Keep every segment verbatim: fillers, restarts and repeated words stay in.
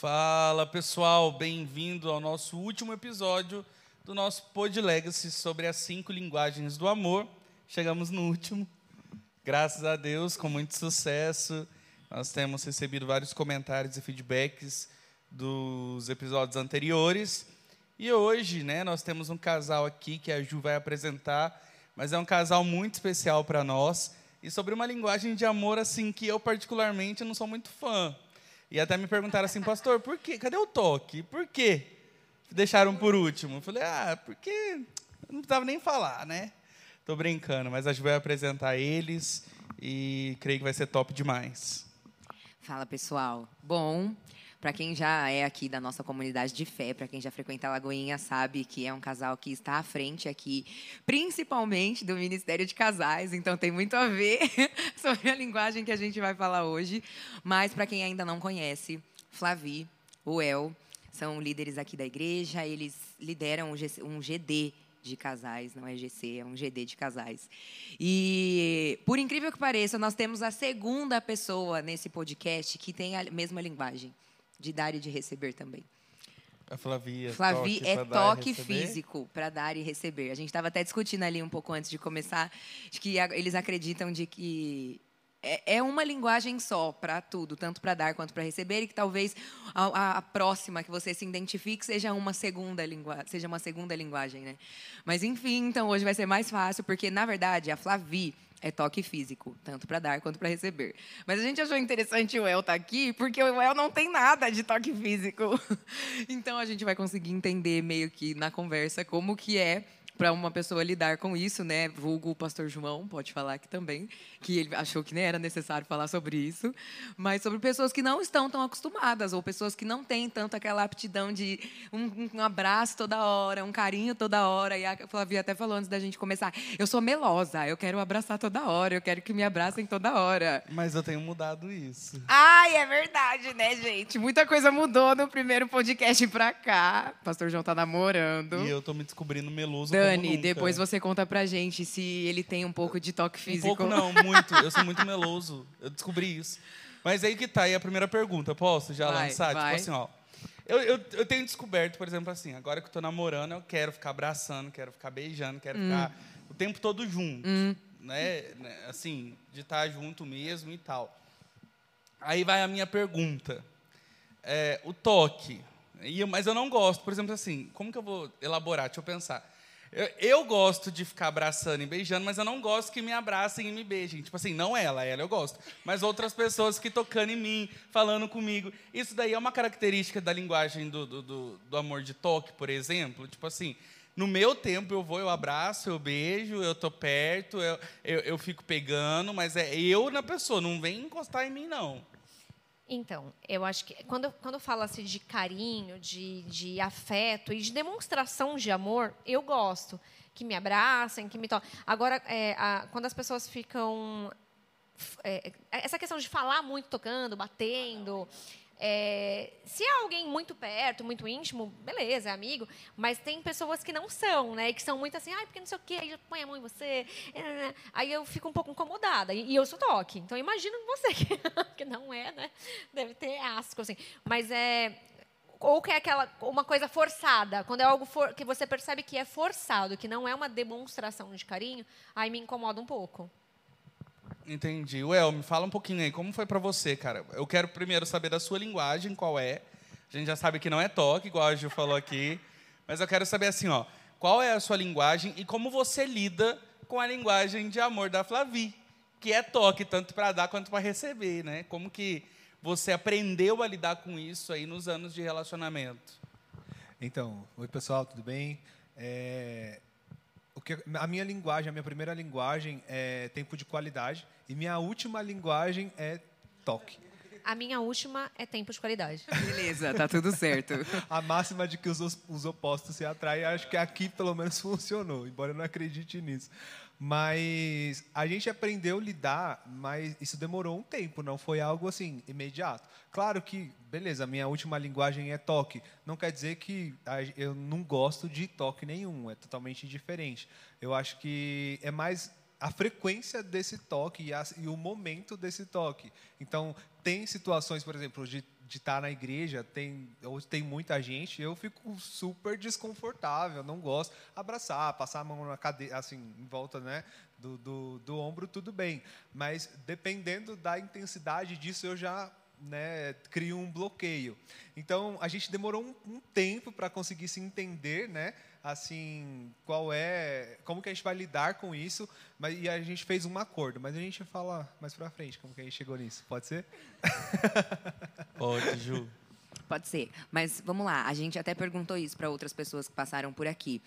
Fala pessoal, bem-vindo ao nosso último episódio do nosso Pod Legacy sobre as cinco linguagens do amor. Chegamos no último, graças a Deus, com muito sucesso. Nós temos recebido vários comentários e feedbacks dos episódios anteriores. E hoje, né, nós temos um casal aqui que a Ju vai apresentar, mas é um casal muito especial para nós e sobre uma linguagem de amor assim que eu particularmente não sou muito fã. E até me perguntaram assim, pastor, por quê? Cadê o toque? Por quê? Deixaram por último. Eu falei, ah, porque eu não precisava nem falar, né? Tô brincando, mas a gente vai apresentar eles e creio que vai ser top demais. Fala, pessoal. Bom, para quem já é aqui da nossa comunidade de fé, para quem já frequenta a Lagoinha, sabe que é um casal que está à frente aqui, principalmente do Ministério de Casais, então tem muito a ver sobre a linguagem que a gente vai falar hoje. Mas para quem ainda não conhece, Flavi, o El, são líderes aqui da igreja, eles lideram um G D de casais, não é G C, é um G D de casais. E, por incrível que pareça, nós temos a segunda pessoa nesse podcast que tem a mesma linguagem, de dar e de receber também. A Flavia, Flavi é toque físico para dar e receber. A gente estava até discutindo ali um pouco antes de começar, de que eles acreditam de que é uma linguagem só para tudo, tanto para dar quanto para receber, e que talvez a, a próxima que você se identifique seja uma segunda linguagem, seja uma segunda linguagem, né? Mas enfim, então hoje vai ser mais fácil, porque na verdade a Flavi é toque físico, tanto para dar quanto para receber. Mas a gente achou interessante o El estar aqui, porque o El não tem nada de toque físico. Então a gente vai conseguir entender meio que na conversa como que é para uma pessoa lidar com isso, né? Vulgo o pastor João, pode falar aqui também, que ele achou que nem era necessário falar sobre isso, mas sobre pessoas que não estão tão acostumadas, ou pessoas que não têm tanto aquela aptidão de um, um abraço toda hora, um carinho toda hora. E a Flavia até falou antes da gente começar, eu sou melosa, eu quero abraçar toda hora, eu quero que me abracem toda hora. Mas eu tenho mudado isso. Ai, é verdade, né, gente? Muita coisa mudou no primeiro podcast pra cá. O pastor João tá namorando. E eu tô me descobrindo meloso Dan- Dani, depois você conta pra gente se ele tem um pouco de toque físico. Um pouco não, muito. Eu sou muito meloso. Eu descobri isso. Mas aí que tá, aí a primeira pergunta. Posso já vai, lançar? Vai. Tipo assim, ó. Eu, eu, eu tenho descoberto, por exemplo, assim, agora que eu tô namorando, eu quero ficar abraçando, quero ficar beijando, quero hum. ficar o tempo todo junto. Hum. Né? Assim, de estar junto mesmo e tal. Aí vai a minha pergunta. É, o toque. E, mas eu não gosto. Por exemplo, assim, como que eu vou elaborar? Deixa eu pensar. Eu, eu gosto de ficar abraçando e beijando, mas eu não gosto que me abracem e me beijem. Tipo assim, não ela, ela eu gosto. Mas outras pessoas que tocando em mim, falando comigo. Isso daí é uma característica da linguagem do, do, do, do amor de toque, por exemplo. Tipo assim, no meu tempo eu vou, eu abraço, eu beijo, eu tô perto, eu, eu, eu fico pegando, mas é eu na pessoa, não vem encostar em mim, não. Então, eu acho que quando, quando fala-se de carinho, de, de afeto e de demonstração de amor, eu gosto que me abracem, que me toquem. Agora, é, a, quando as pessoas ficam... É, essa questão de falar muito tocando, batendo... É, se é alguém muito perto, muito íntimo, beleza, é amigo, mas tem pessoas que não são, né? E que são muito assim, ai, porque não sei o quê, aí põe a mão em você. Aí eu fico um pouco incomodada. E eu sou toque. Então, imagino você que, que não é, né? Deve ter asco, assim. Mas é... Ou que é aquela, uma coisa forçada, quando é algo for, que você percebe que é forçado, que não é uma demonstração de carinho, aí me incomoda um pouco. Entendi. Uel, me fala um pouquinho aí, como foi pra você, cara? Eu quero primeiro saber da sua linguagem, qual é. A gente já sabe que não é toque, igual a Ju falou aqui. Mas eu quero saber assim, ó, qual é a sua linguagem e como você lida com a linguagem de amor da Flavi, que é toque, tanto pra dar quanto pra receber, né? Como que você aprendeu a lidar com isso aí nos anos de relacionamento? Então, oi pessoal, tudo bem? É... A minha linguagem, a minha primeira linguagem é tempo de qualidade e minha última linguagem é toque. A minha última é tempo de qualidade. Beleza, tá tudo certo. A máxima de que os, os opostos se atraem, acho que aqui pelo menos funcionou, embora eu não acredite nisso. Mas a gente aprendeu a lidar, mas isso demorou um tempo, não foi algo assim, imediato. Claro que, beleza, minha última linguagem é toque. Não quer dizer que eu não gosto de toque nenhum, é totalmente diferente. Eu acho que é mais a frequência desse toque e, a, e o momento desse toque. Então, tem situações, por exemplo, de de estar na igreja, tem, ou tem muita gente, eu fico super desconfortável, não gosto. Abraçar, passar a mão na cadeira, assim, em volta, né, do, do, do ombro, tudo bem. Mas, dependendo da intensidade disso, eu já, né, crio um bloqueio. Então, a gente demorou um, um tempo para conseguir se entender, né, assim, qual é, como que a gente vai lidar com isso, mas, e a gente fez um acordo, mas a gente fala mais para frente como que a gente chegou nisso, pode ser? Pode, Ju. Pode ser, mas vamos lá, a gente até perguntou isso para outras pessoas que passaram por aqui.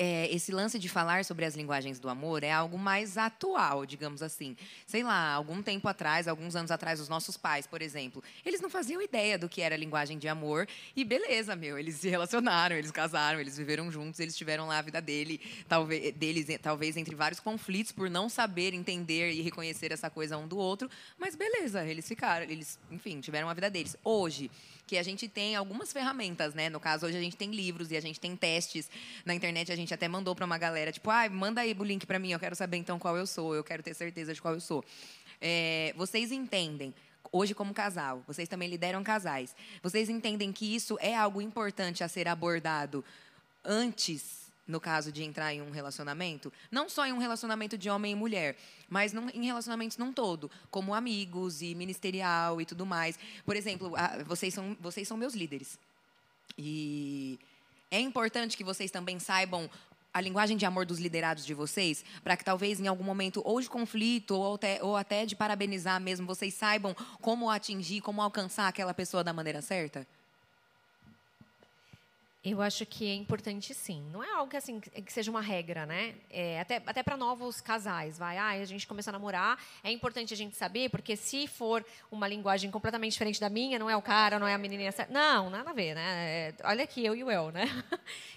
É, esse lance de falar sobre as linguagens do amor é algo mais atual, digamos assim. Sei lá, algum tempo atrás, alguns anos atrás, os nossos pais, por exemplo, eles não faziam ideia do que era a linguagem de amor. E beleza, meu, eles se relacionaram, eles casaram, eles viveram juntos, eles tiveram lá a vida dele, talvez, deles, talvez entre vários conflitos por não saber entender e reconhecer essa coisa um do outro. Mas beleza, eles ficaram, eles, enfim, tiveram a vida deles. Hoje, que a gente tem algumas ferramentas, né? No caso, hoje a gente tem livros e a gente tem testes. Na internet, a gente até mandou para uma galera, tipo, ah, manda aí o link para mim, eu quero saber então qual eu sou, eu quero ter certeza de qual eu sou. É, vocês entendem, hoje como casal, vocês também lideram casais, vocês entendem que isso é algo importante a ser abordado antes, no caso de entrar em um relacionamento? Não só em um relacionamento de homem e mulher, mas num, em relacionamentos num todo, como amigos e ministerial e tudo mais. Por exemplo, a, vocês, são, vocês são meus líderes. E é importante que vocês também saibam a linguagem de amor dos liderados de vocês, para que talvez em algum momento ou de conflito ou até, ou até de parabenizar mesmo, vocês saibam como atingir, como alcançar aquela pessoa da maneira certa? Eu acho que é importante, sim. Não é algo que, assim, que seja uma regra, né? É, até até para novos casais, vai. Ah, a gente começou a namorar, é importante a gente saber, porque se for uma linguagem completamente diferente da minha, não é o cara, não é a menininha certa. Não, nada a ver, né? É, olha aqui, eu e o eu, né?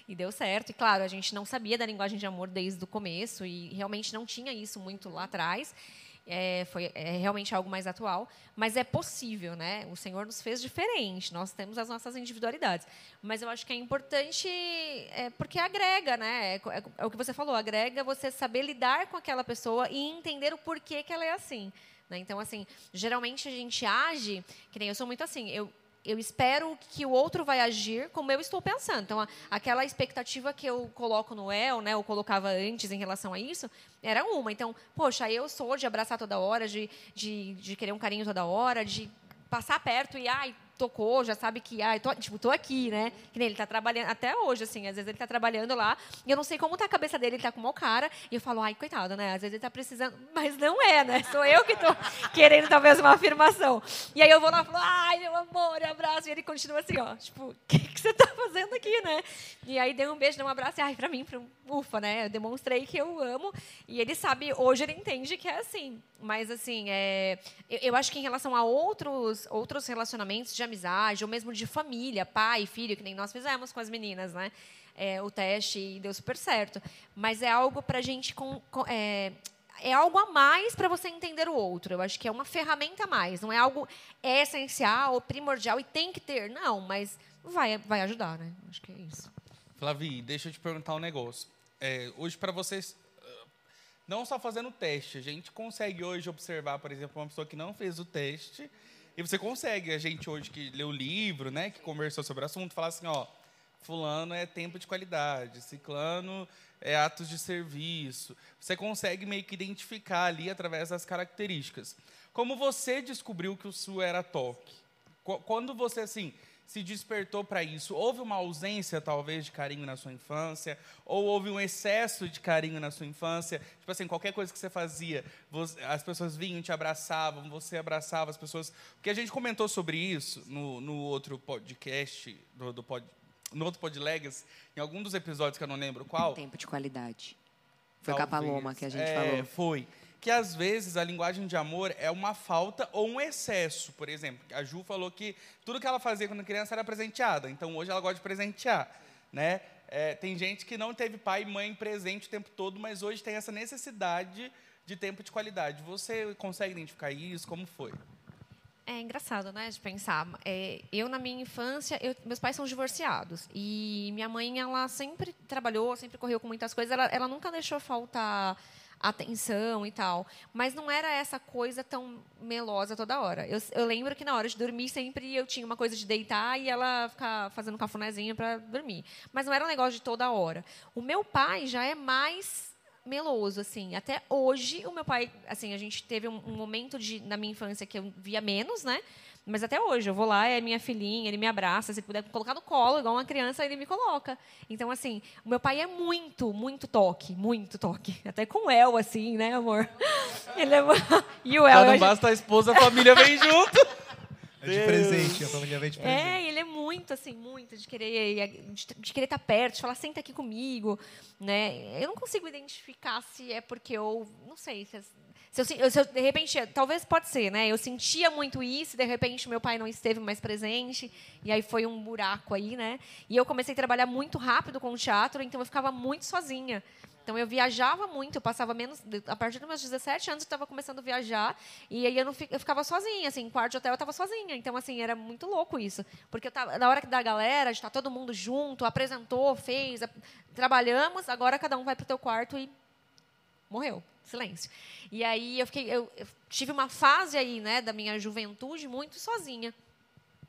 E deu certo. E, claro, a gente não sabia da linguagem de amor desde o começo e realmente não tinha isso muito lá atrás. É, foi, é realmente algo mais atual, mas é possível, né? O Senhor nos fez diferente, nós temos as nossas individualidades, mas eu acho que é importante é, porque agrega, né? É, é, é o que você falou, agrega você saber lidar com aquela pessoa e entender o porquê que ela é assim, né? Então, assim, geralmente a gente age, que nem eu sou muito assim, eu Eu espero que o outro vai agir como eu estou pensando. Então, a, aquela expectativa que eu coloco no El, né, ou colocava antes em relação a isso, era uma. Então, poxa, eu sou de abraçar toda hora, de, de, de querer um carinho toda hora, de passar perto e, ai, tocou, já sabe que, ai, tô, tipo, tô aqui, né? Que nem ele tá trabalhando, até hoje, assim, às vezes ele tá trabalhando lá, e eu não sei como tá a cabeça dele, ele tá com mau cara, e eu falo, ai, coitado, né? Às vezes ele tá precisando, mas não é, né? Sou eu que tô querendo, talvez, uma afirmação. E aí eu vou lá e falo, ai, meu amor, um abraço, e ele continua assim, ó, tipo, o que, que você tá fazendo aqui, né? E aí dei um beijo, dei um abraço, e ai, pra mim, pra, ufa, né? Eu demonstrei que eu amo, e ele sabe, hoje ele entende que é assim, mas, assim, é, eu, eu acho que em relação a outros, outros relacionamentos, de amizade, ou mesmo de família, pai, filho, que nem nós fizemos com as meninas, né? É, o teste e deu super certo. Mas é algo para a gente... Com, com, é, é algo a mais para você entender o outro. Eu acho que é uma ferramenta a mais. Não é algo essencial, primordial e tem que ter. Não, mas vai, vai ajudar, né? Acho que é isso. Flavi, deixa eu te perguntar um negócio. É, hoje, para vocês... Não só fazendo teste. A gente consegue hoje observar, por exemplo, uma pessoa que não fez o teste... E você consegue, a gente hoje que leu o livro, né, que conversou sobre o assunto, falar assim, ó, fulano é tempo de qualidade, ciclano é atos de serviço. Você consegue meio que identificar ali através das características. Como você descobriu que o seu era toque? Quando você, assim, se despertou para isso, houve uma ausência, talvez, de carinho na sua infância, ou houve um excesso de carinho na sua infância, tipo assim, qualquer coisa que você fazia, você, as pessoas vinham, te abraçavam, você abraçava as pessoas, porque a gente comentou sobre isso no, no outro podcast, do, do pod, no outro Pod Legacy, em algum dos episódios que eu não lembro qual. Tempo de qualidade. Foi com a Paloma que a gente é, falou. Foi. Que, às vezes, a linguagem de amor é uma falta ou um excesso. Por exemplo, a Ju falou que tudo que ela fazia quando criança era presenteada. Então, hoje, ela gosta de presentear, né? É, tem gente que não teve pai e mãe presente o tempo todo, mas hoje tem essa necessidade de tempo de qualidade. Você consegue identificar isso? Como foi? É engraçado, né, de pensar. É, eu, na minha infância, eu, meus pais são divorciados. E minha mãe, ela sempre trabalhou, sempre correu com muitas coisas. Ela, ela nunca deixou faltar... atenção e tal. Mas não era essa coisa tão melosa toda hora. Eu, eu lembro que na hora de dormir sempre eu tinha uma coisa de deitar e ela ficar fazendo um cafunézinho para dormir. Mas não era um negócio de toda hora. O meu pai já é mais meloso, assim. Até hoje, o meu pai... Assim, a gente teve um, um momento de, na minha infância que eu via menos, né? Mas até hoje, eu vou lá, é minha filhinha, ele me abraça, se puder colocar no colo, igual uma criança, ele me coloca. Então, assim, o meu pai é muito, muito toque, muito toque. Até com o El, assim, né, amor? Ele é... E o El... Só não basta a esposa, a família vem junto. É de presente, a família vem de presente. É, ele é muito, assim, muito de querer de, de querer estar perto, de falar, senta aqui comigo, né? Eu não consigo identificar se é porque eu... Não sei, se... É, Se eu, se eu, de repente, talvez pode ser, né? Eu sentia muito isso, de repente, meu pai não esteve mais presente, e aí foi um buraco aí, né? E eu comecei a trabalhar muito rápido com o teatro, então eu ficava muito sozinha. Então, eu viajava muito, eu passava menos... A partir dos meus dezessete anos, eu estava começando a viajar, e aí eu, não, eu ficava sozinha, assim, em quarto de hotel, eu estava sozinha. Então, assim, era muito louco isso. Porque eu tava, na hora da galera, de estar todo mundo junto, apresentou, fez, trabalhamos, agora cada um vai para o teu quarto e morreu. Silêncio. E aí eu fiquei, eu, eu tive uma fase aí, né, da minha juventude muito sozinha,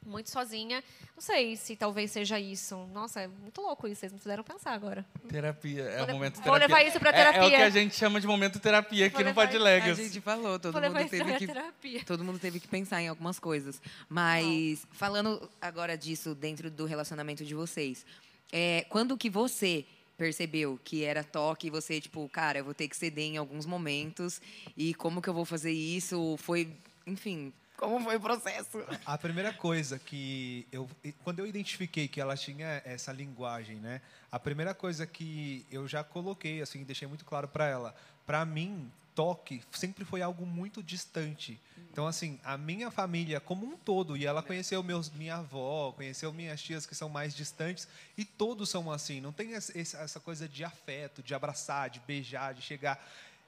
muito sozinha. Não sei se talvez seja isso. Nossa, é muito louco isso. Vocês me fizeram pensar agora. Terapia é o momento terapia. Vou levar isso para terapia. É, é o que a gente chama de momento terapia aqui no Pod Legacy. A gente falou, todo mundo teve que todo mundo teve que pensar em algumas coisas. Mas não. Falando agora disso dentro do relacionamento de vocês, é, quando que você percebeu que era toque e você, tipo, cara, eu vou ter que ceder em alguns momentos e como que eu vou fazer isso? Foi, enfim, como foi o processo? A primeira coisa que eu... Quando eu identifiquei que ela tinha essa linguagem, né? A primeira coisa que eu já coloquei, assim, deixei muito claro para ela. Para mim, toque sempre foi algo muito distante. Então, assim, a minha família como um todo, e ela conheceu meus, minha avó, conheceu minhas tias que são mais distantes, e todos são assim, não tem essa coisa de afeto, de abraçar, de beijar, de chegar.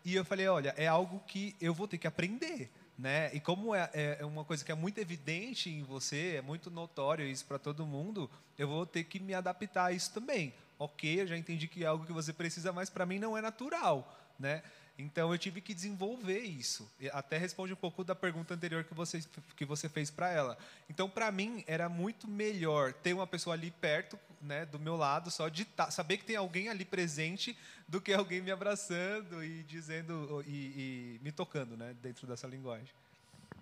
E eu falei, olha, é algo que eu vou ter que aprender, né? E como é, é uma coisa que é muito evidente em você, é muito notório isso para todo mundo, eu vou ter que me adaptar a isso também. Ok, eu já entendi que é algo que você precisa, mas para mim não é natural, né? Então, eu tive que desenvolver isso. Até responde um pouco da pergunta anterior que você, que você fez para ela. Então, para mim, era muito melhor ter uma pessoa ali perto, né, do meu lado, só de tá, saber que tem alguém ali presente, do que alguém me abraçando e dizendo e, e me tocando, né, dentro dessa linguagem.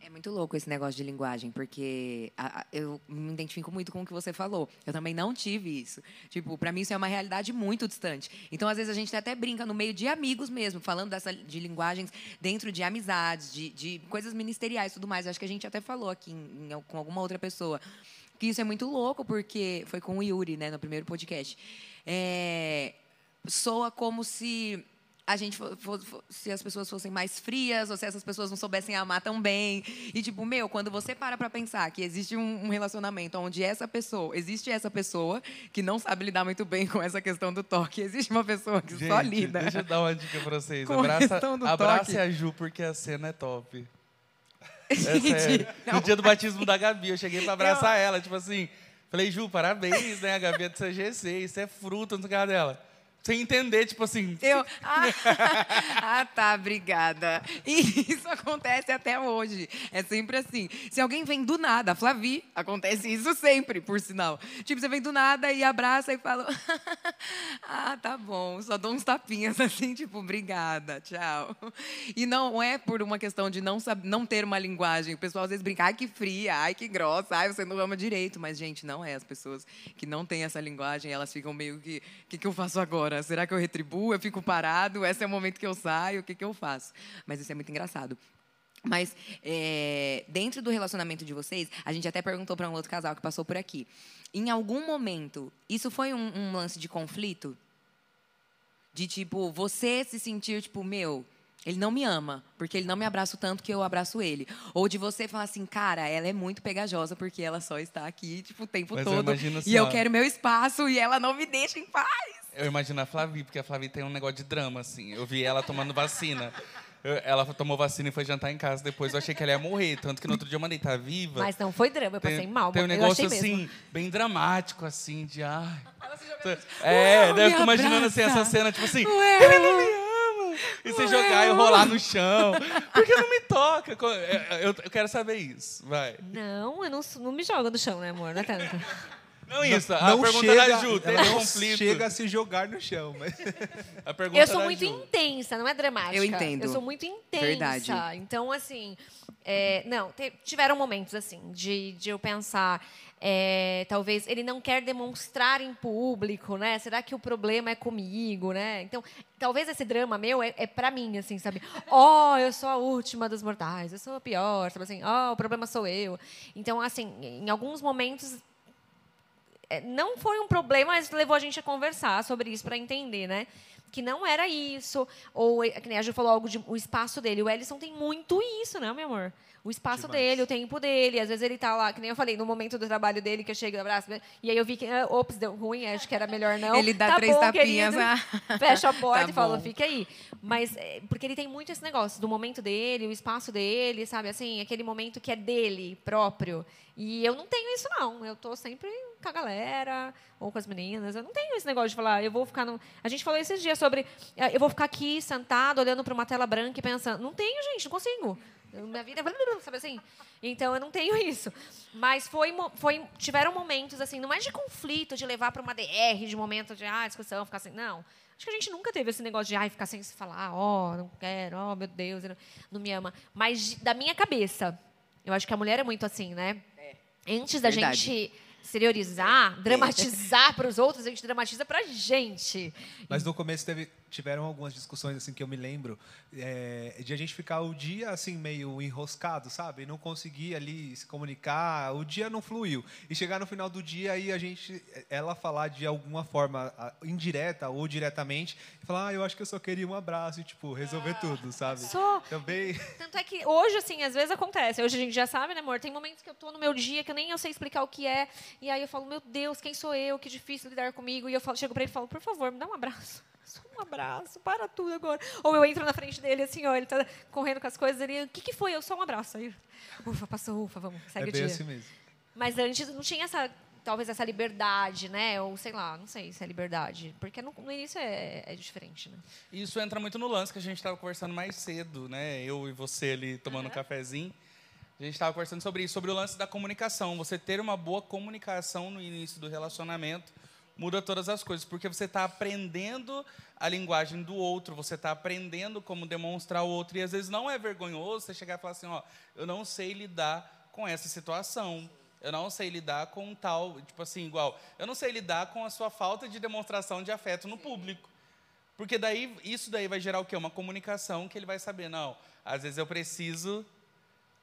É muito louco esse negócio de linguagem, porque a, a, eu me identifico muito com o que você falou. Eu também não tive isso. Tipo, para mim isso é uma realidade muito distante. Então, às vezes, a gente até brinca no meio de amigos mesmo, falando dessa, de linguagens dentro de amizades, de, de coisas ministeriais e tudo mais. Eu acho que a gente até falou aqui em, em, com alguma outra pessoa. Que isso é muito louco, porque foi com o Yuri, né, no primeiro podcast. É, soa como se... A gente, se as pessoas fossem mais frias, ou se essas pessoas não soubessem amar tão bem. E, tipo, meu, quando você para para pensar que existe um relacionamento onde essa pessoa, existe essa pessoa que não sabe lidar muito bem com essa questão do toque, existe uma pessoa que gente, só lida. Deixa eu dar uma dica para vocês. Abraça, abrace a Ju, porque a cena é top. É sério. No dia do batismo da Gabi, eu cheguei para abraçar não. ela, tipo assim, falei, Ju, parabéns, né? A Gabi é do C G C, isso é fruta, não sei o que dela. Sem entender, tipo assim... Eu, ah, ah, tá, obrigada. E isso acontece até hoje. É sempre assim. Se alguém vem do nada, a Flavi, acontece isso sempre, por sinal. Tipo, você vem do nada e abraça e fala... Ah, tá bom. Só dou uns tapinhas assim, tipo, obrigada, tchau. E não é por uma questão de não, saber, não ter uma linguagem. O pessoal às vezes brinca, ai, que fria, ai, que grossa, ai, você não ama direito. Mas, gente, não é. As pessoas que não têm essa linguagem, elas ficam meio que... O que, que eu faço agora? Será que eu retribuo? Eu fico parado? Esse é o momento que eu saio? O que, que eu faço? Mas isso é muito engraçado. Mas é, dentro do relacionamento de vocês, a gente até perguntou para um outro casal que passou por aqui. Em algum momento, isso foi um, um lance de conflito? De, tipo, você se sentir, tipo, meu... Ele não me ama, porque ele não me abraça o tanto que eu abraço ele. Ou de você falar assim, cara, ela é muito pegajosa, porque ela só está aqui tipo, o tempo Mas todo. Eu e só... eu quero meu espaço e ela não me deixa em paz. Eu imagino a Flavi, porque a Flavi tem um negócio de drama, assim. Eu vi ela tomando vacina. Eu, ela tomou vacina e foi jantar em casa depois. Eu achei que ela ia morrer, tanto que no outro dia eu mandei, tá viva? Mas não foi drama, eu passei tem, mal. Tem um negócio, assim, mesmo. bem dramático, assim, de... Ai. Ela se jogando... É, eu fico imaginando, assim, essa cena, tipo assim... Ué, ele não me ama. E você jogar e rolar no chão. Porque não me toca. Eu, eu quero saber isso. Vai. Não, eu não, não me joga no chão, né, amor? Não é tanto. Não isso. Não, a não pergunta chega, da Ju, tem não conflito. Chega a se jogar no chão. Mas... A pergunta eu sou da muito Ju. Intensa, não é dramática. Eu entendo. Eu sou muito intensa. Verdade. Então, assim... É, não, te, tiveram momentos, assim, de, de eu pensar... É, talvez ele não quer demonstrar em público, né? Será que o problema é comigo, né? Então, talvez esse drama meu é, é pra mim, assim, sabe? Ó, oh, eu sou a última dos mortais, eu sou a pior, sabe assim? Ó, oh, o problema sou eu. Então, assim, em alguns momentos... Não foi um problema, mas levou a gente a conversar sobre isso para entender, né? Que não era isso. Ou, que nem a Ju falou algo de o espaço dele. O Ellison tem muito isso, né, meu amor? O espaço demais. Dele, o tempo dele. Às vezes ele tá lá, que nem eu falei, no momento do trabalho dele, que eu chego e abraço. E aí eu vi que, ah, ops, deu ruim, acho que era melhor não. Ele dá tá três bom, tapinhas. Querido, fecha a porta tá e fala, fica aí. Mas, porque ele tem muito esse negócio do momento dele, o espaço dele, sabe? Assim, aquele momento que é dele, próprio. E eu não tenho isso, não. Eu tô sempre... com a galera, ou com as meninas. Eu não tenho esse negócio de falar, eu vou ficar... No... A gente falou esses dias sobre, eu vou ficar aqui, sentado, olhando para uma tela branca e pensando. Não tenho, gente, não consigo. Eu, minha vida... Sabe assim? Então, eu não tenho isso. Mas foi, foi, tiveram momentos, assim, não é de conflito, de levar para uma D R, de momento de ah, discussão, ficar assim. Não. Acho que a gente nunca teve esse negócio de ah, ficar sem se falar, ó, oh, não quero, ó, oh, meu Deus, não me ama. Mas de, da minha cabeça, eu acho que a mulher é muito assim, né? É. Antes da Verdade. gente... Seriorizar, dramatizar para os outros, a gente dramatiza para a gente. Mas no começo teve, tiveram algumas discussões assim que eu me lembro é, de a gente ficar o dia assim meio enroscado, sabe? Não conseguir ali se comunicar, o dia não fluiu. E chegar no final do dia e a gente, ela falar de alguma forma indireta ou diretamente, e falar, ah, eu acho que eu só queria um abraço e tipo, resolver ah, tudo, sabe? Só. Também... Tanto é que hoje, assim, às vezes acontece. Hoje a gente já sabe, né, amor? Tem momentos que eu tô no meu dia que eu nem eu sei explicar o que é. E aí eu falo, meu Deus, quem sou eu? Que difícil lidar comigo. E eu falo, chego para ele e falo, por favor, me dá um abraço. Só um abraço, para tudo agora. Ou eu entro na frente dele, assim, ó, ele tá correndo com as coisas. Ele, o que, que foi? Eu só um abraço. Aí, ufa, passou, ufa, vamos, segue é o dia. É bem assim mesmo. Mas antes não tinha essa, talvez essa liberdade, né? Ou sei lá, não sei se é liberdade. Porque no, no início é, é diferente, né? Isso entra muito no lance que a gente estava conversando mais cedo, né? Eu e você ali tomando uhum. um cafezinho. A gente estava conversando sobre isso, sobre o lance da comunicação. Você ter uma boa comunicação no início do relacionamento muda todas as coisas, porque você está aprendendo a linguagem do outro, você está aprendendo como demonstrar o outro, e às vezes não é vergonhoso você chegar e falar assim, ó, eu não sei lidar com essa situação, eu não sei lidar com tal, tipo assim, igual, eu não sei lidar com a sua falta de demonstração de afeto no público. Porque daí, isso daí vai gerar o quê? Uma comunicação que ele vai saber, não, às vezes eu preciso...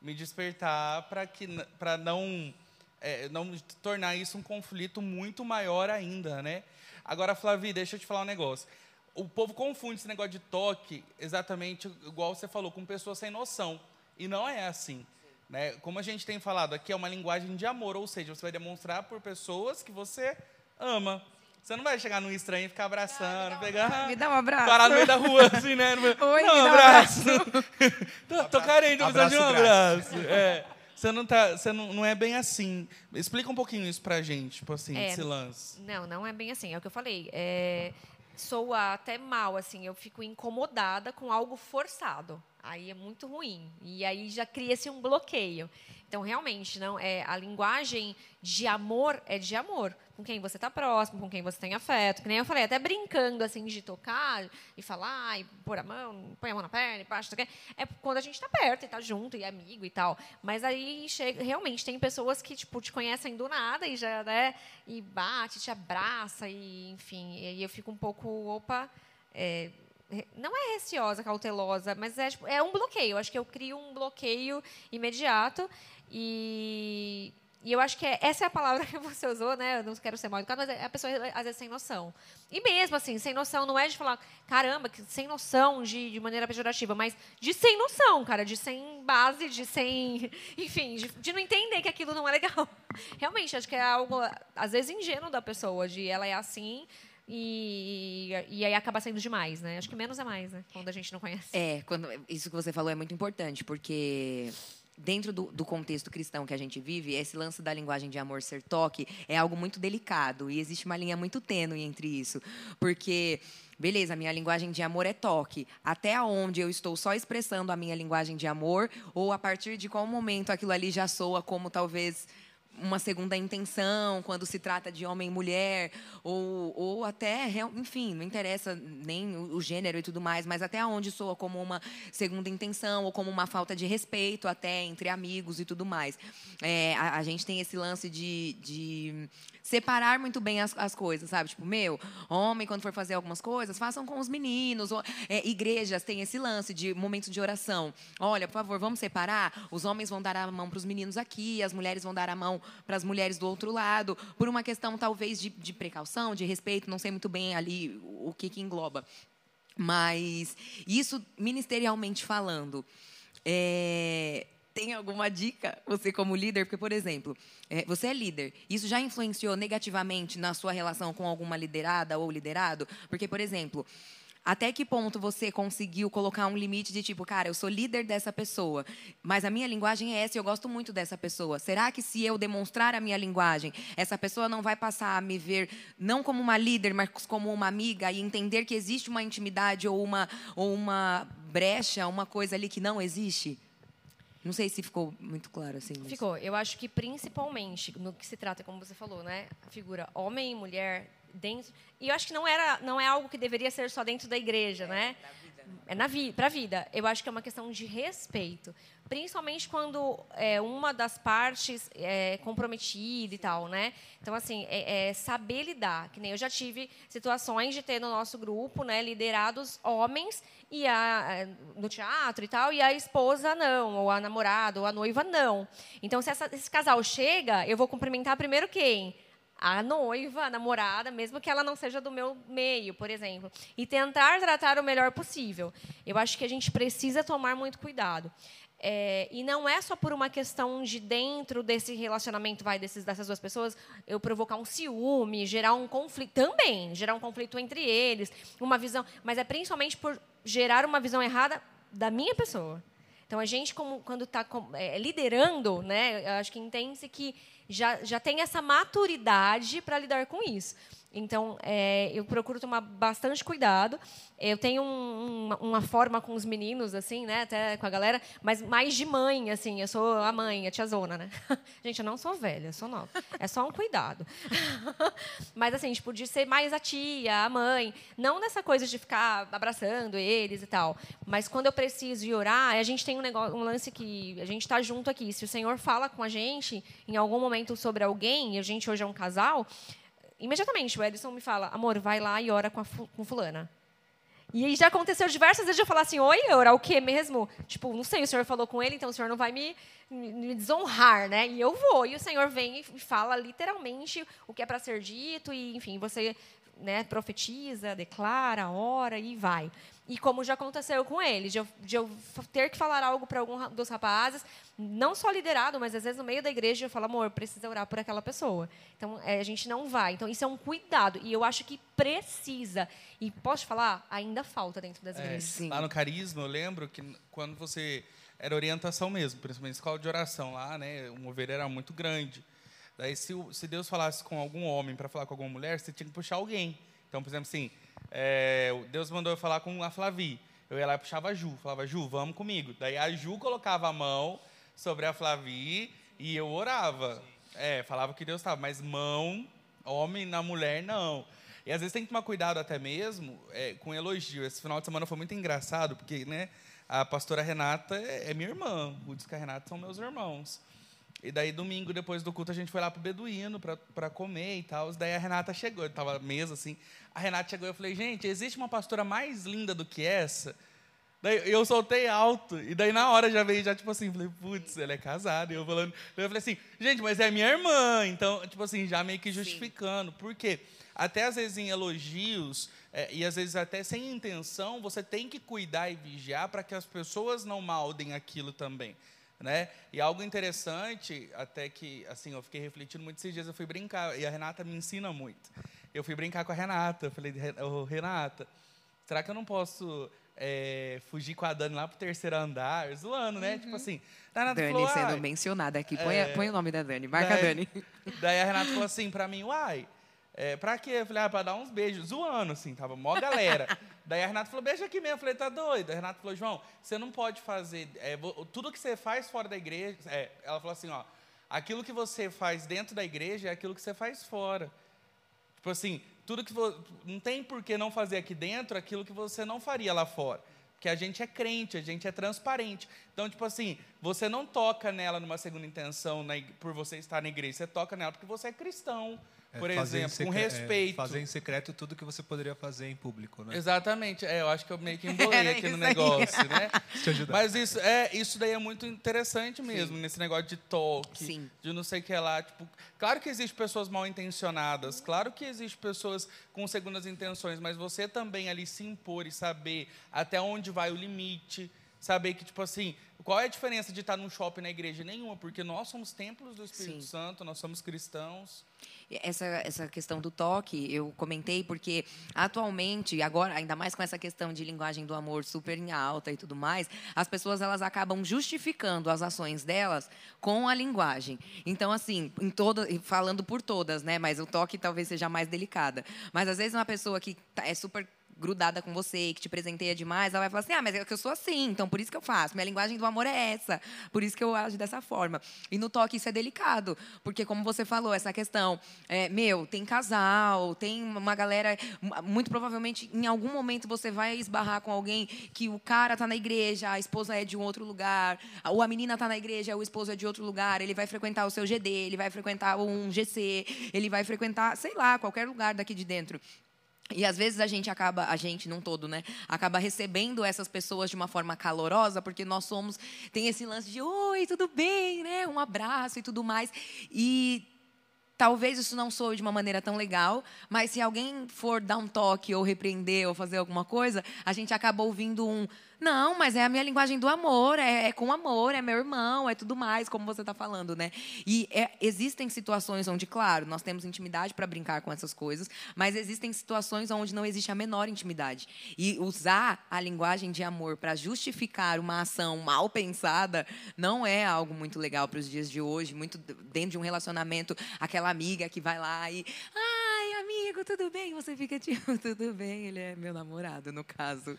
me despertar para que para não é, não tornar isso um conflito muito maior ainda, né? Agora, Flavi, deixa eu te falar um negócio. O povo confunde esse negócio de toque exatamente igual você falou, com pessoas sem noção. E não é assim, né? Como a gente tem falado aqui, é uma linguagem de amor, ou seja, você vai demonstrar por pessoas que você ama. Você não vai chegar num estranho e ficar abraçando, ah, me dá um, pegar... Me dá um abraço. Parar no meio da rua, assim, né? Oi, não, me dá um abraço. tô, tô carente, tô precisando de um abraço. É, você não, tá, você não, não é bem assim. Explica um pouquinho isso pra gente, tipo assim, é, esse lance. Não, não é bem assim, é o que eu falei. É, sou até mal, assim, eu fico incomodada com algo forçado. Aí é muito ruim. E aí já cria-se um bloqueio. Então, realmente, não, é, a linguagem de amor é de amor. Com quem você está próximo, com quem você tem afeto. Que nem eu falei, até brincando assim, de tocar e falar, e pôr a mão, põe a mão na perna, e baixa, é quando a gente está perto e está junto, e é amigo e tal. Mas aí, chega, realmente, tem pessoas que tipo, te conhecem do nada e já, né, e bate, te abraça, e enfim. E aí eu fico um pouco, opa... É, não é receosa, cautelosa, mas é, tipo, é um bloqueio. Acho que eu crio um bloqueio imediato e, e eu acho que é, essa é a palavra que você usou, né? Eu não quero ser mal educada, mas a pessoa, às vezes, sem noção. E mesmo assim, sem noção, não é de falar, caramba, que sem noção de, de maneira pejorativa, mas de sem noção, cara, de sem base, de sem... Enfim, de, de não entender que aquilo não é legal. Realmente, acho que é algo, às vezes, ingênuo da pessoa, de ela é assim... E, e aí acaba sendo demais, né? Acho que menos é mais, né? Quando a gente não conhece. É, quando, isso que você falou é muito importante, porque dentro do, do contexto cristão que a gente vive, esse lance da linguagem de amor ser toque é algo muito delicado. E existe uma linha muito tênue entre isso. Porque, beleza, a minha linguagem de amor é toque. Até onde eu estou só expressando a minha linguagem de amor? Ou a partir de qual momento aquilo ali já soa como talvez uma segunda intenção, quando se trata de homem e mulher, ou, ou até, enfim, não interessa nem o gênero e tudo mais, mas até onde soa como uma segunda intenção, ou como uma falta de respeito até entre amigos e tudo mais. É, a, a gente tem esse lance de, de separar muito bem as, as coisas, sabe? Tipo, meu, homem, quando for fazer algumas coisas, façam com os meninos. Ou, é, igrejas têm esse lance de momento de oração. Olha, por favor, vamos separar? Os homens vão dar a mão para os meninos aqui, as mulheres vão dar a mão para as mulheres do outro lado, por uma questão, talvez, de, de precaução, de respeito, não sei muito bem ali o que, que engloba. Mas isso, ministerialmente falando, é, tem alguma dica, você como líder? Porque, por exemplo, é, você é líder, isso já influenciou negativamente na sua relação com alguma liderada ou liderado? Porque, por exemplo, até que ponto você conseguiu colocar um limite de tipo, cara, eu sou líder dessa pessoa, mas a minha linguagem é essa e eu gosto muito dessa pessoa. Será que se eu demonstrar a minha linguagem, essa pessoa não vai passar a me ver não como uma líder, mas como uma amiga, e entender que existe uma intimidade ou uma, ou uma brecha, uma coisa ali que não existe? Não sei se ficou muito claro assim. Mas... Ficou. Eu acho que principalmente no que se trata, como você falou, né? A figura homem e mulher... Dentro, e eu acho que não, era, não é algo que deveria ser só dentro da igreja, é, né? Na vida, é para a vida. Eu acho que é uma questão de respeito, principalmente quando é uma das partes é comprometida e tal, né? Então, assim, é, é saber lidar. Que nem eu já tive situações de ter no nosso grupo, né, liderados homens e a, no teatro e tal, e a esposa não, ou a namorada, ou a noiva não. Então, se essa, esse casal chega, eu vou cumprimentar primeiro quem? A noiva, a namorada, mesmo que ela não seja do meu meio, por exemplo. E tentar tratar o melhor possível. Eu acho que a gente precisa tomar muito cuidado. É, e não é só por uma questão de dentro desse relacionamento, vai, desses, dessas duas pessoas, eu provocar um ciúme, gerar um conflito também, gerar um conflito entre eles, uma visão, mas é principalmente por gerar uma visão errada da minha pessoa. Então, a gente, como, quando está é, liderando, né, eu acho que entende-se que já, já tem essa maturidade para lidar com isso. Então, é, eu procuro tomar bastante cuidado. Eu tenho um, uma, uma forma com os meninos, assim, né, até com a galera, mas mais de mãe, assim. Eu sou a mãe, a tiazona, né? Gente, eu não sou velha, eu sou nova. É só um cuidado. Mas, assim, tipo, de ser mais a tia, a mãe. Não nessa coisa de ficar abraçando eles e tal. Mas, quando eu preciso ir orar, a gente tem um, negócio, um lance que a gente está junto aqui. Se o Senhor fala com a gente em algum momento sobre alguém, e a gente hoje é um casal, imediatamente o Edson me fala, amor, vai lá e ora com, a fu- com fulana. E aí já aconteceu diversas vezes eu falar assim, oi, orar o quê mesmo? Tipo, não sei, o senhor falou com ele, então o senhor não vai me, me desonrar, né? E eu vou, e o senhor vem e fala literalmente o que é para ser dito, e enfim, você... Né, profetiza, declara, ora e vai. E como já aconteceu com ele, de eu, de eu ter que falar algo para algum dos rapazes, não só liderado, mas às vezes no meio da igreja, eu falo, amor, precisa orar por aquela pessoa. Então, é, a gente não vai. Então, isso é um cuidado. E eu acho que precisa. E posso falar? Ainda falta dentro das é, igrejas. Sim. Lá no Carisma, eu lembro que quando você... Era orientação mesmo, principalmente escola de oração lá, né? O mover era muito grande. Daí, se, se Deus falasse com algum homem para falar com alguma mulher, você tinha que puxar alguém. Então, por exemplo, assim, é, Deus mandou eu falar com a Flavi. Eu ia lá e puxava a Ju. Falava, Ju, vamos comigo. Daí, a Ju colocava a mão sobre a Flavi e eu orava. É, falava que Deus estava. Mas mão, homem na mulher, não. E, às vezes, tem que tomar cuidado até mesmo é, com elogio. Esse final de semana foi muito engraçado, porque né, a pastora Renata é, é minha irmã. O Disca Renata são meus irmãos. E daí, domingo, depois do culto, a gente foi lá pro Beduíno pra, pra comer e tal. Daí a Renata chegou, eu tava à mesa assim. A Renata chegou e eu falei, gente, existe uma pastora mais linda do que essa? Daí eu soltei alto. E daí na hora já veio, já tipo assim, falei, putz, ela é casada. E eu falando. Daí eu falei assim, gente, mas é minha irmã. Então, tipo assim, já meio que justificando. Sim. Por quê? Até às vezes em elogios, é, e às vezes até sem intenção, você tem que cuidar e vigiar para que as pessoas não maldem aquilo também. Né? E algo interessante, até que assim, eu fiquei refletindo muito esses dias, eu fui brincar, e a Renata me ensina muito. Eu fui brincar com a Renata, eu falei, oh, Renata, será que eu não posso é, fugir com a Dani lá pro terceiro andar? Zoando, né? Uhum. Tipo assim, a Renata Dani falou, sendo ai, mencionada aqui, põe, é, põe o nome da Dani, marca daí, a Dani. Daí a Renata falou assim pra mim, uai, é, pra quê? Eu falei, ah, pra dar uns beijos, zoando, assim, tava mó galera. Daí a Renata falou, beija aqui mesmo. Eu falei, tá doido? A Renata falou, João, você não pode fazer, é, tudo que você faz fora da igreja, é, ela falou assim, ó, aquilo que você faz dentro da igreja é aquilo que você faz fora. Tipo assim, tudo que vo... não tem por que não fazer aqui dentro aquilo que você não faria lá fora. Porque a gente é crente, a gente é transparente. Então, tipo assim, você não toca nela numa segunda intenção na igre... por você estar na igreja, você toca nela porque você é cristão, é, por exemplo, secre... com respeito. É, fazer em secreto tudo que você poderia fazer em público, né? Exatamente. É, eu acho que eu meio que embolei aqui no negócio, né? Deixa eu ajudar. Mas isso, é, isso daí é muito interessante mesmo, sim, nesse negócio de toque, sim, de não sei o que lá. Tipo, claro que existem pessoas mal intencionadas, claro que existem pessoas com segundas intenções, mas você também ali se impor e saber até onde vai o limite, saber que, tipo assim, qual é a diferença de estar num shopping na igreja? Nenhuma, porque nós somos templos do Espírito, sim, Santo, nós somos cristãos. Essa, essa questão do toque, eu comentei porque atualmente, agora, ainda mais com essa questão de linguagem do amor super em alta e tudo mais, as pessoas elas acabam justificando as ações delas com a linguagem. Então, assim, em todo, falando por todas, né? Mas o toque talvez seja mais delicada. Mas, às vezes, uma pessoa que é super grudada com você, que te presenteia demais, ela vai falar assim, ah, mas é que eu sou assim, então por isso que eu faço, minha linguagem do amor é essa, por isso que eu ajo dessa forma. E no toque isso é delicado, porque como você falou, essa questão, é, meu, tem casal, tem uma galera, muito provavelmente em algum momento você vai esbarrar com alguém que o cara tá na igreja, a esposa é de um outro lugar, ou a menina tá na igreja, o esposo é de outro lugar, ele vai frequentar o seu G D, ele vai frequentar um G C, ele vai frequentar, sei lá, qualquer lugar daqui de dentro. E, às vezes, a gente acaba, a gente, num todo, né, acaba recebendo essas pessoas de uma forma calorosa, porque nós somos, tem esse lance de, oi, tudo bem, né, um abraço e tudo mais. E talvez isso não soe de uma maneira tão legal, mas se alguém for dar um toque ou repreender ou fazer alguma coisa, a gente acaba ouvindo um, não, mas é a minha linguagem do amor, é, é com amor, é meu irmão, é tudo mais, como você está falando, né? E é, existem situações onde, claro, nós temos intimidade para brincar com essas coisas, mas existem situações onde não existe a menor intimidade. E usar a linguagem de amor para justificar uma ação mal pensada não é algo muito legal para os dias de hoje, muito dentro de um relacionamento, aquela amiga que vai lá e... ai, amigo, tudo bem? Você fica tipo, tudo bem, ele é meu namorado, no caso.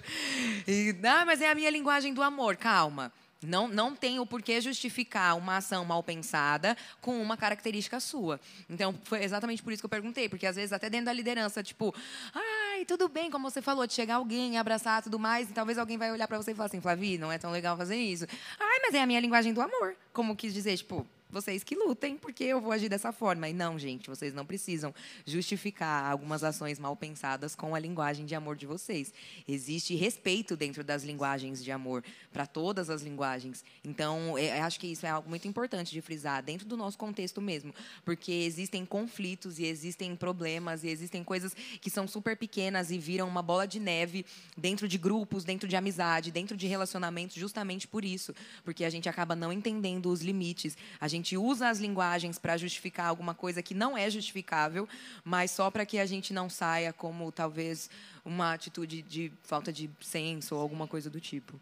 E, ah, mas é a minha linguagem do amor, calma. Não, não tem o porquê justificar uma ação mal pensada com uma característica sua. Então, foi exatamente por isso que eu perguntei, porque, às vezes, até dentro da liderança, tipo, ai, tudo bem, como você falou, de chegar alguém, abraçar, tudo mais, e talvez alguém vai olhar para você e falar assim, Flavi, não é tão legal fazer isso. Ai, mas é a minha linguagem do amor. Como quis dizer, tipo... vocês que lutem, porque eu vou agir dessa forma. E não, gente, vocês não precisam justificar algumas ações mal pensadas com a linguagem de amor de vocês. Existe respeito dentro das linguagens de amor, para todas as linguagens. Então, eu acho que isso é algo muito importante de frisar, dentro do nosso contexto mesmo, porque existem conflitos e existem problemas e existem coisas que são super pequenas e viram uma bola de neve dentro de grupos, dentro de amizade, dentro de relacionamentos, justamente por isso, porque a gente acaba não entendendo os limites. A gente A gente usa as linguagens para justificar alguma coisa que não é justificável, mas só para que a gente não saia como, talvez, uma atitude de falta de senso ou alguma coisa do tipo.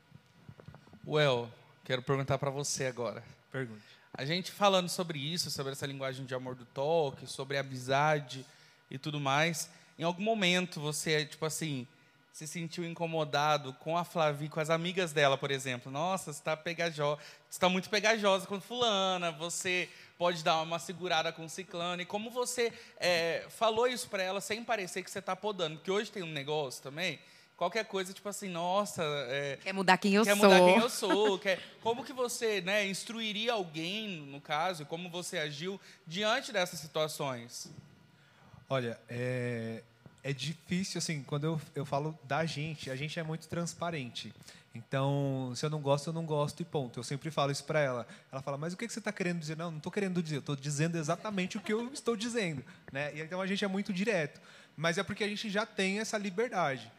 Well, quero perguntar para você agora. Pergunte. A gente falando sobre isso, sobre essa linguagem de amor do toque, sobre amizade e tudo mais, em algum momento você, tipo assim, se sentiu incomodado com a Flavi, com as amigas dela, por exemplo. Nossa, você está pegajosa, você está muito pegajosa com fulana, você pode dar uma segurada com ciclana. E como você é, falou isso para ela sem parecer que você está podando, porque hoje tem um negócio também, qualquer coisa, tipo assim, nossa... É, quer mudar quem eu quer sou. Quer mudar quem eu sou. Quer, como que você, né, instruiria alguém, no caso, e como você agiu diante dessas situações? Olha, é... é difícil, assim, quando eu, eu falo da gente, a gente é muito transparente. Então, se eu não gosto, eu não gosto e ponto. Eu sempre falo isso para ela. Ela fala, mas o que você está querendo dizer? Não, não estou querendo dizer, eu estou dizendo exatamente o que eu estou dizendo, né? E, então, a gente é muito direto. Mas é porque a gente já tem essa liberdade.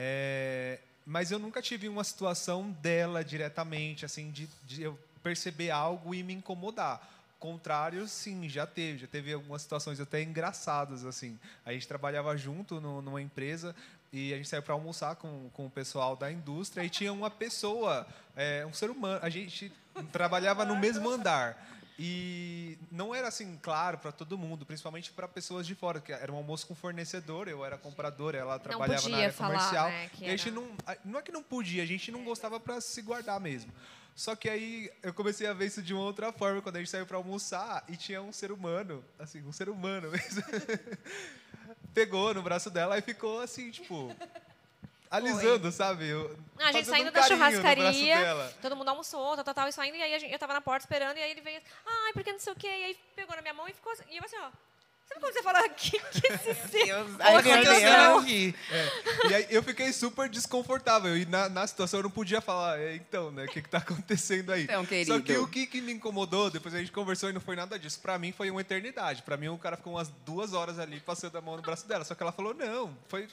É, mas eu nunca tive uma situação dela diretamente, assim, de, de eu perceber algo e me incomodar. Contrário, sim, já teve. Já teve algumas situações até engraçadas, assim. A gente trabalhava junto no, numa empresa e a gente saiu para almoçar com, com o pessoal da indústria e tinha uma pessoa, é, um ser humano. A gente trabalhava no mesmo andar. E não era assim claro para todo mundo, principalmente para pessoas de fora, que era um almoço com fornecedor, eu era comprador, ela trabalhava na área comercial. Né, e a gente não, não é que não podia, a gente não gostava para se guardar mesmo. Só que aí eu comecei a ver isso de uma outra forma, quando a gente saiu para almoçar e tinha um ser humano, assim, um ser humano mesmo, pegou no braço dela e ficou assim, tipo... alisando, Oi. sabe? Eu, a gente saindo um da churrascaria, todo mundo almoçou, tal, tal, tal, e saindo, e aí a gente, eu tava na porta esperando, e aí ele veio, ai, porque não sei o quê, e aí pegou na minha mão e ficou assim, e eu assim, ó, sabe quando você fala, que que esse ser... Aí vem aquele cara aqui. E aí eu fiquei super desconfortável, e na, na situação eu não podia falar, então, né, o que que tá acontecendo aí? Então, querido. Só que o que que me incomodou, depois a gente conversou e não foi nada disso, pra mim foi uma eternidade, pra mim o cara ficou umas duas horas ali passando a mão no braço dela, só que ela falou, não, foi...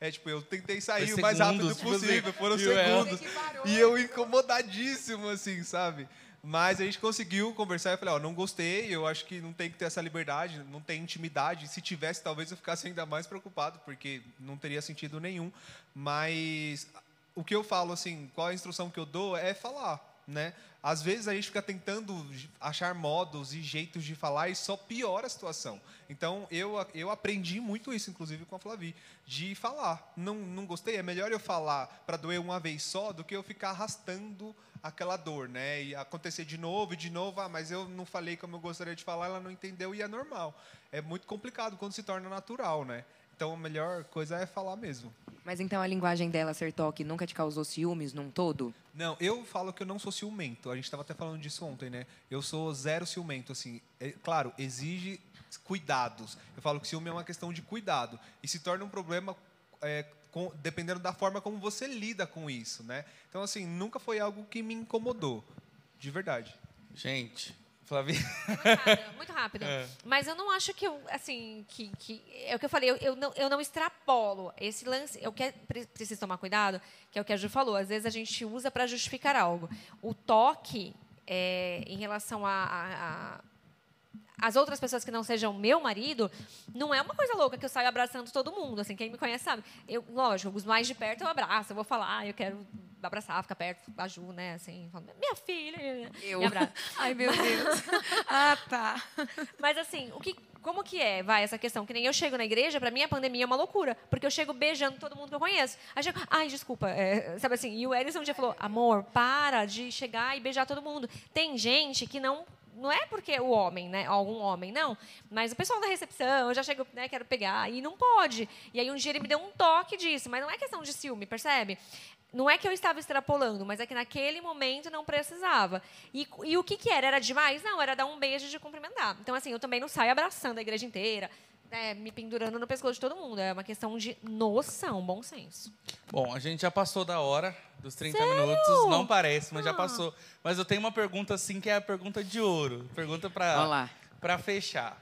É, tipo, eu tentei sair foi o mais segundos, rápido possível, foram segundos, e eu incomodadíssimo, assim, sabe? Mas a gente conseguiu conversar e falei, ó, não gostei, eu acho que não tem que ter essa liberdade, não tem intimidade. Se tivesse, talvez eu ficasse ainda mais preocupado, porque não teria sentido nenhum. Mas o que eu falo, assim, qual a instrução que eu dou é falar, né? Às vezes a gente fica tentando achar modos e jeitos de falar e só piora a situação. Então, eu, eu aprendi muito isso, inclusive, com a Flavi, de falar. Não, não gostei, é melhor eu falar para doer uma vez só do que eu ficar arrastando aquela dor, né? E acontecer de novo e de novo, ah, mas eu não falei como eu gostaria de falar, ela não entendeu e é normal. É muito complicado quando se torna natural, né? Então, a melhor coisa é falar mesmo. Mas então a linguagem dela ser toque nunca te causou ciúmes num todo? Não, eu falo que eu não sou ciumento. A gente estava até falando disso ontem, né? Eu sou zero ciumento, assim. É, claro, exige cuidados. Eu falo que ciúme é uma questão de cuidado. E se torna um problema... É, com, dependendo da forma como você lida com isso, né? Então, assim, nunca foi algo que me incomodou, de verdade. Gente, Flavinha... Muito rápido, muito rápido. É. Mas eu não acho que eu, assim, que, que... É o que eu falei, eu, eu, não, eu não extrapolo esse lance. Eu que, preciso tomar cuidado, que é o que a Ju falou. Às vezes a gente usa para justificar algo. O toque, é, em relação a... a, a as outras pessoas que não sejam meu marido, não é uma coisa louca que eu saio abraçando todo mundo, assim, quem me conhece sabe. Eu, lógico, os mais de perto eu abraço, eu vou falar, eu quero abraçar, ficar perto da Ju, né, assim, falo, minha filha, eu me abraço. Ai, meu Deus. Ah, tá. Mas, assim, o que, como que é, vai, essa questão? Que nem eu chego na igreja, pra mim a pandemia é uma loucura, porque eu chego beijando todo mundo que eu conheço. Aí eu chego, ai, desculpa, é, sabe assim, e o Edson um dia falou, amor, para de chegar e beijar todo mundo. Tem gente que não... Não é porque o homem, né? Algum homem, não. Mas o pessoal da recepção, eu já chego, né? Quero pegar, e não pode. E aí um dia ele me deu um toque disso, mas não é questão de ciúme, percebe? Não é que eu estava extrapolando, mas é que naquele momento não precisava. E, e o que que era? Era demais? Não, era dar um beijo de cumprimentar. Então, assim, eu também não saio abraçando a igreja inteira, né, me pendurando no pescoço de todo mundo. É uma questão de noção, bom senso. Bom, a gente já passou da hora dos trinta Sério? Minutos. Não parece, mas ah. já passou. Mas eu tenho uma pergunta, assim, que é a pergunta de ouro. Pergunta para para fechar.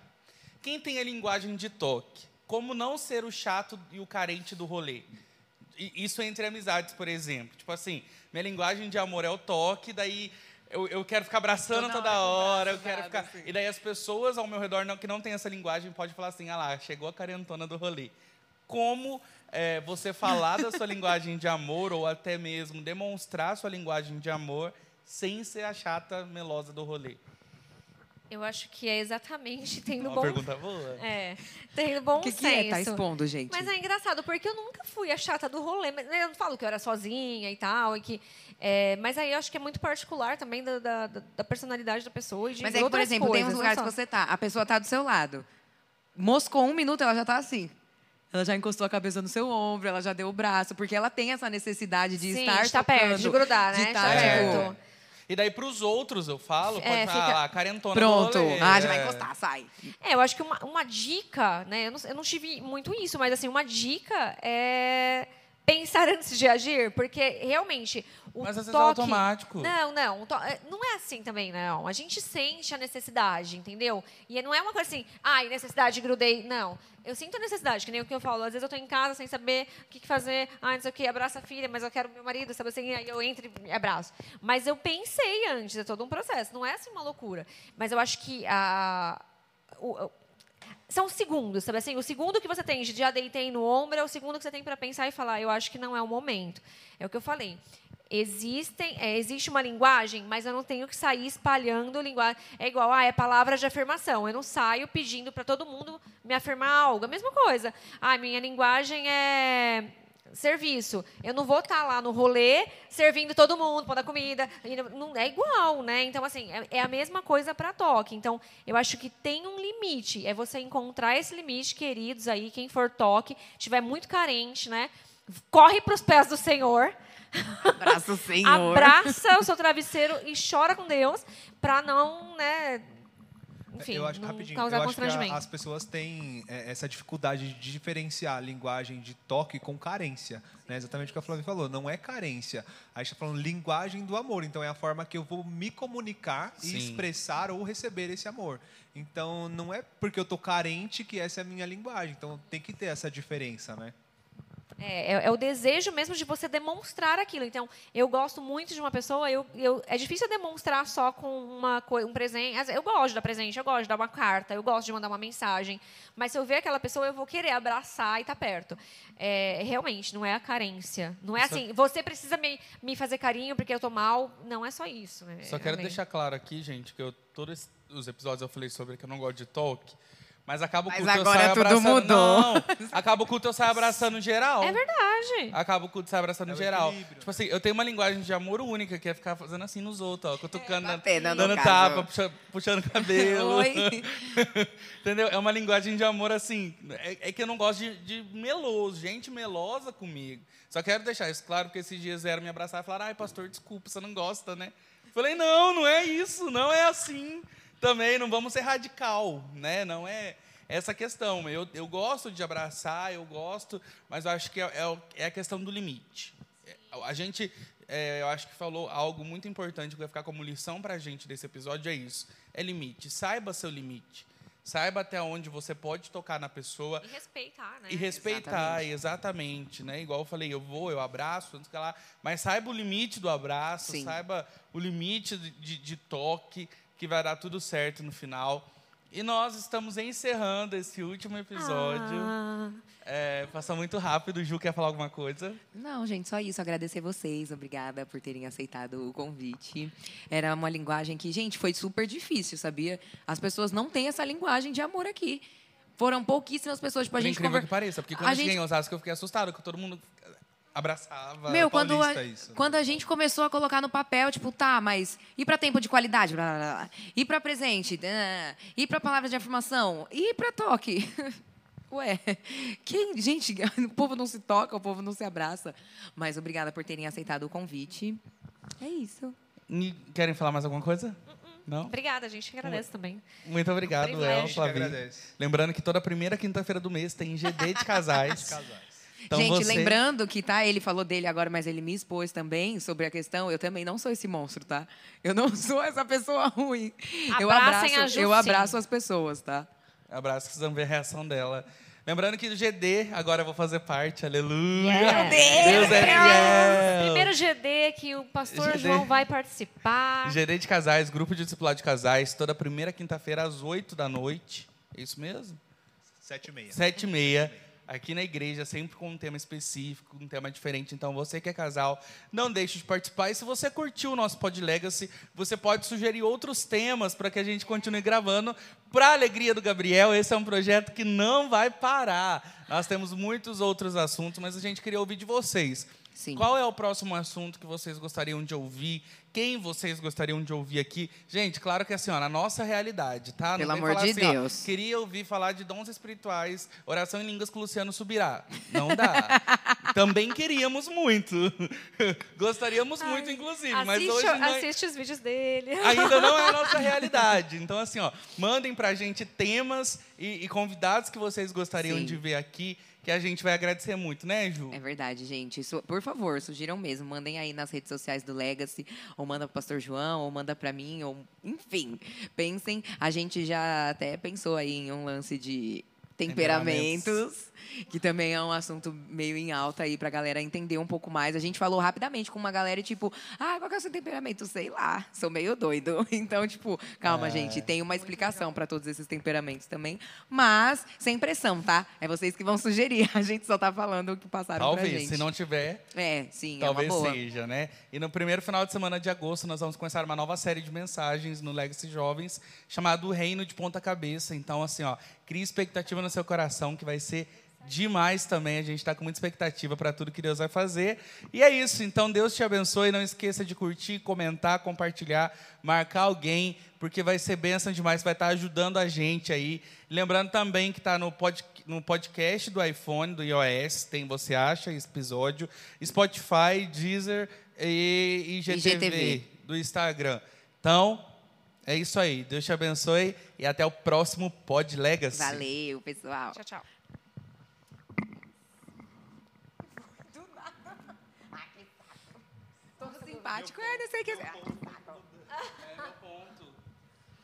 Quem tem a linguagem de toque? Como não ser o chato e o carente do rolê? Isso entre amizades, por exemplo. Tipo assim, minha linguagem de amor é o toque, daí eu, eu quero ficar abraçando toda, toda hora, eu quero ficar... Assim. E daí as pessoas ao meu redor não, que não têm essa linguagem podem falar assim, ah lá, chegou a carentona do rolê. Como é, você falar da sua linguagem de amor ou até mesmo demonstrar a sua linguagem de amor sem ser a chata melosa do rolê? Eu acho que é exatamente tendo Uma bom... Uma pergunta boa. É, tendo bom que que senso. O que é? Tá expondo, gente. Mas é engraçado, porque eu nunca fui a chata do rolê. Mas eu não falo que eu era sozinha e tal. E que, é, mas aí eu acho que é muito particular também da, da, da personalidade da pessoa. E de mas é que, por exemplo, coisas, tem uns lugares que você tá, a pessoa tá do seu lado. Moscou um minuto, ela já tá assim. Ela já encostou a cabeça no seu ombro, ela já deu o braço. Porque ela tem essa necessidade de Sim, estar de tá tocando, perto, de grudar, né? De estar perto. É. E daí, para os outros, eu falo, pode é, falar, fica... ah, carentona. Pronto, ah, já vai encostar, sai. É, eu acho que uma, uma dica, né? Eu não, eu não tive muito isso, mas, assim, uma dica é pensar antes de agir, porque realmente o Mas às vezes toque... é automático. Não, não. To... Não é assim também, não. A gente sente a necessidade, entendeu? E não é uma coisa assim, ai, necessidade, grudei. Não. Eu sinto a necessidade, que nem o que eu falo. Às vezes eu tô em casa sem saber o que fazer. Ai, não sei o quê, abraça a filha, mas eu quero meu marido, sabe assim? Aí eu entro e abraço. Mas eu pensei antes, é todo um processo. Não é assim uma loucura. Mas eu acho que a... O... São segundos, sabe assim? O segundo que você tem de deitei no ombro é o segundo que você tem para pensar e falar, eu acho que não é o momento. É o que eu falei. Existem, é, existe uma linguagem, mas eu não tenho que sair espalhando linguagem. É igual, ah, é palavra de afirmação. Eu não saio pedindo para todo mundo me afirmar algo. A mesma coisa. Ah, minha linguagem é... serviço. Eu não vou estar lá no rolê servindo todo mundo, pondo a comida. Não é igual, né? Então, assim, é a mesma coisa para toque. Então, eu acho que tem um limite. É você encontrar esse limite, queridos, aí, quem for toque, estiver muito carente, né? Corre para os pés do Senhor. Abraça o Senhor. Abraça o seu travesseiro e chora com Deus para não, né... Enfim, eu acho que, rapidinho, eu acho que a, as pessoas têm é, essa dificuldade de diferenciar a linguagem de toque com carência. Né? Exatamente o que a Flávia falou. Não é carência. A gente está falando linguagem do amor. Então, é a forma que eu vou me comunicar Sim. e expressar ou receber esse amor. Então, não é porque eu estou carente que essa é a minha linguagem. Então, tem que ter essa diferença, né? É, é, é o desejo mesmo de você demonstrar aquilo. Então, eu gosto muito de uma pessoa, eu, eu, é difícil demonstrar só com uma coisa, um presente. Eu gosto de dar presente, eu gosto de dar uma carta, eu gosto de mandar uma mensagem. Mas se eu ver aquela pessoa, eu vou querer abraçar e estar perto. É, realmente, não é a carência. Não é assim, você precisa me, me fazer carinho porque eu tô mal. Não é só isso. É, só quero amei. deixar claro aqui, gente, que eu, todos os episódios eu falei sobre que eu não gosto de talk. Mas acaba o culto, eu saio abraçando... Mudou. Não, acaba o culto, eu saio abraçando geral. É verdade. Acaba o culto, eu saio abraçando é geral. Equilíbrio. Tipo assim, eu tenho uma linguagem de amor única, que é ficar fazendo assim nos outros, ó. Cutucando, é, dando tapa, puxando, puxando cabelo. Oi. Entendeu? É uma linguagem de amor, assim... É, é que eu não gosto de, de meloso, gente melosa comigo. Só quero deixar isso claro, porque esses dias vieram me abraçar e falaram, ai, pastor, desculpa, você não gosta, né? Falei, não, não é isso, não é assim... Também não vamos ser radical, né? Não é essa questão. Eu, eu gosto de abraçar, eu gosto, mas eu acho que é, é, é a questão do limite. A gente, é, eu acho que falou algo muito importante que vai ficar como lição para a gente desse episódio, é isso. É limite. Saiba seu limite. Saiba até onde você pode tocar na pessoa. E respeitar, né? E respeitar, exatamente. exatamente né? Igual eu falei, eu vou, eu abraço, antes que lá, mas saiba o limite do abraço, Sim. saiba o limite de, de, de toque, que vai dar tudo certo no final. E nós estamos encerrando esse último episódio. Ah. É, passou muito rápido. O Ju quer falar alguma coisa? Não, gente, só isso. Agradecer vocês. Obrigada por terem aceitado o convite. Era uma linguagem que, gente, foi super difícil, sabia? As pessoas não têm essa linguagem de amor aqui. Foram pouquíssimas pessoas. Tipo, a gente incrível conver... que pareça, porque quando a gente ganhou Osasco, eu fiquei assustado, que todo mundo... abraçava. Meu, quando a, isso. quando a gente começou a colocar no papel, tipo, tá, mas ir para tempo de qualidade, blá, blá, blá, ir para presente, blá, ir para palavra de afirmação, ir para toque. Ué, quem, gente, o povo não se toca, o povo não se abraça. Mas obrigada por terem aceitado o convite. É isso. E querem falar mais alguma coisa? Não? Obrigada, gente. Que agradece também. Muito obrigado, é um Léo, Flavinho. Lembrando que toda primeira quinta-feira do mês tem G D de Casais. De casais. Então gente, você... lembrando que, tá, ele falou dele agora, mas ele me expôs também sobre a questão. Eu também não sou esse monstro, tá? Eu não sou essa pessoa ruim. Eu abraço, eu abraço as pessoas, tá? Abraço, precisamos ver a reação dela. Lembrando que do G D, agora eu vou fazer parte, aleluia! Yeah. Deus, Deus é fiel! Primeiro G D que o pastor G D. João vai participar. G D de Casais, Grupo de Discipulado de Casais, toda primeira quinta-feira às oito da noite. É isso mesmo? Sete e meia. Sete e meia. Aqui na igreja, sempre com um tema específico, um tema diferente. Então, você que é casal, não deixe de participar. E se você curtiu o nosso Pod Legacy, você pode sugerir outros temas para que a gente continue gravando. Para a alegria do Gabriel, esse é um projeto que não vai parar. Nós temos muitos outros assuntos, mas a gente queria ouvir de vocês. Sim. Qual é o próximo assunto que vocês gostariam de ouvir? Quem vocês gostariam de ouvir aqui? Gente, claro que assim, ó, na nossa realidade, tá? Não Pelo amor de assim, Deus. Ó, queria ouvir falar de dons espirituais, oração em línguas que o Luciano subirá. Não dá. Também queríamos muito. Gostaríamos Ai, muito, inclusive. Assiste, mas hoje não é... assiste os vídeos dele. Ainda não é a nossa realidade. Então, assim, ó, mandem pra gente temas e, e convidados que vocês gostariam Sim. de ver aqui, que a gente vai agradecer muito, né, Ju? É verdade, gente. Isso, por favor, sugiram mesmo. Mandem aí nas redes sociais do Legacy, ou manda pro Pastor João, ou manda para mim, ou enfim. Pensem. A gente já até pensou aí em um lance de temperamentos, que também é um assunto meio em alta aí pra galera entender um pouco mais. A gente falou rapidamente com uma galera e tipo, ah, qual que é o seu temperamento? Sei lá, sou meio doido. Então, tipo, calma, é. gente, tem uma explicação pra todos esses temperamentos também, mas sem pressão, tá? É vocês que vão sugerir, a gente só tá falando o que passaram talvez, pra gente. Talvez, se não tiver, é, sim, talvez é uma boa. seja, né? E no primeiro final de semana de agosto, nós vamos começar uma nova série de mensagens no Legacy Jovens, chamado Reino de Ponta Cabeça. Então, assim, ó, cria expectativa no seu coração, que vai ser demais também. A gente está com muita expectativa para tudo que Deus vai fazer. E é isso. Então, Deus te abençoe. Não esqueça de curtir, comentar, compartilhar, marcar alguém, porque vai ser bênção demais. Vai estar ajudando a gente aí. Lembrando também que está no, pod, no podcast do iPhone, do iOS, tem Você Acha, esse episódio, Spotify, Deezer e, e G T V, do Instagram. Então, é isso aí. Deus te abençoe e até o próximo Pod Legacy. Valeu, pessoal. Tchau, tchau. Do nada. Ai, que saco. Todo simpático. É, não sei o que é. É, meu ponto.